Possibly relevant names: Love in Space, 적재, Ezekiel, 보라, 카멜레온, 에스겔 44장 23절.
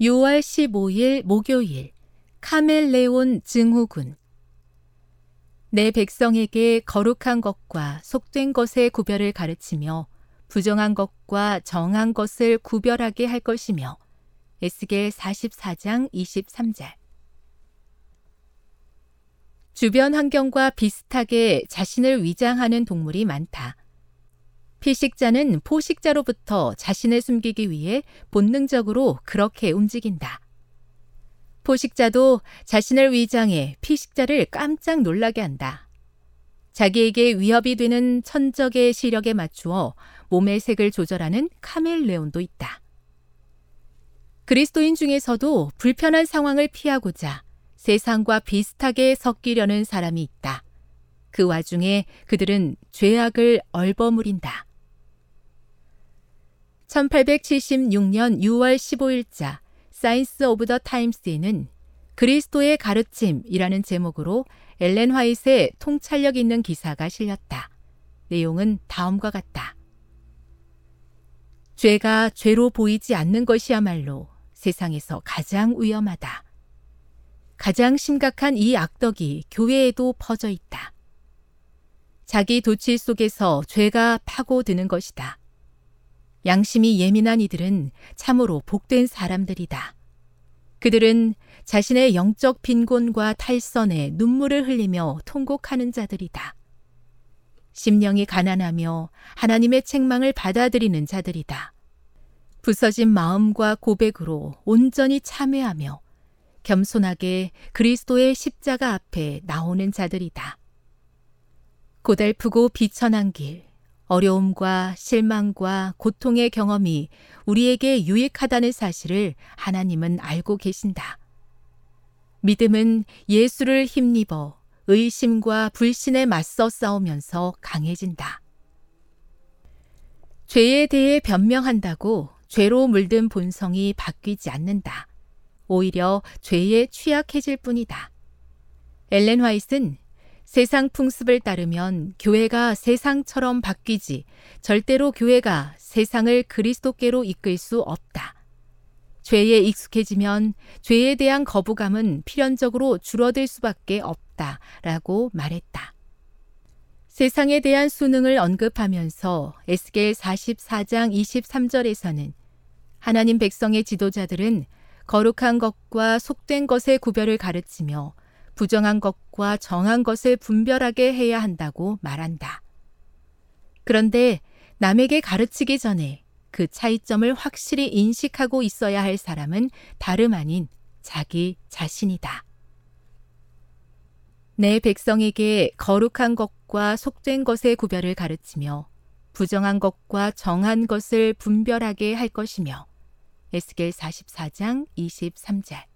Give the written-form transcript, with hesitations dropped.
6월 15일 목요일 카멜레온 증후군. 내 백성에게 거룩한 것과 속된 것의 구별을 가르치며 부정한 것과 정한 것을 구별하게 할 것이며. 에스겔 44장 23절. 주변 환경과 비슷하게 자신을 위장하는 동물이 많다. 피식자는 포식자로부터 자신을 숨기기 위해 본능적으로 그렇게 움직인다. 포식자도 자신을 위장해 피식자를 깜짝 놀라게 한다. 자기에게 위협이 되는 천적의 시력에 맞추어 몸의 색을 조절하는 카멜레온도 있다. 그리스도인 중에서도 불편한 상황을 피하고자 세상과 비슷하게 섞이려는 사람이 있다. 그 와중에 그들은 죄악을 얼버무린다. 1876년 6월 15일자 사이언스 오브 더 타임스에는 그리스도의 가르침이라는 제목으로 엘렌 화이트의 통찰력 있는 기사가 실렸다. 내용은 다음과 같다. 죄가 죄로 보이지 않는 것이야말로 세상에서 가장 위험하다. 가장 심각한 이 악덕이 교회에도 퍼져 있다. 자기 도취 속에서 죄가 파고드는 것이다. 양심이 예민한 이들은 참으로 복된 사람들이다. 그들은 자신의 영적 빈곤과 탈선에 눈물을 흘리며 통곡하는 자들이다. 심령이 가난하며 하나님의 책망을 받아들이는 자들이다. 부서진 마음과 고백으로 온전히 참회하며 겸손하게 그리스도의 십자가 앞에 나오는 자들이다. 고달프고 비천한 길, 어려움과 실망과 고통의 경험이 우리에게 유익하다는 사실을 하나님은 알고 계신다. 믿음은 예수를 힘입어 의심과 불신에 맞서 싸우면서 강해진다. 죄에 대해 변명한다고 죄로 물든 본성이 바뀌지 않는다. 오히려 죄에 취약해질 뿐이다. 엘렌 화이트는 세상 풍습을 따르면 교회가 세상처럼 바뀌지 절대로 교회가 세상을 그리스도께로 이끌 수 없다. 죄에 익숙해지면 죄에 대한 거부감은 필연적으로 줄어들 수밖에 없다 라고 말했다. 세상에 대한 수능을 언급하면서 에스겔 44장 23절에서는 하나님 백성의 지도자들은 거룩한 것과 속된 것의 구별을 가르치며 부정한 것과 정한 것을 분별하게 해야 한다고 말한다. 그런데 남에게 가르치기 전에 그 차이점을 확실히 인식하고 있어야 할 사람은 다름 아닌 자기 자신이다. 내 백성에게 거룩한 것과 속된 것의 구별을 가르치며 부정한 것과 정한 것을 분별하게 할 것이며 에스겔 44장 23절.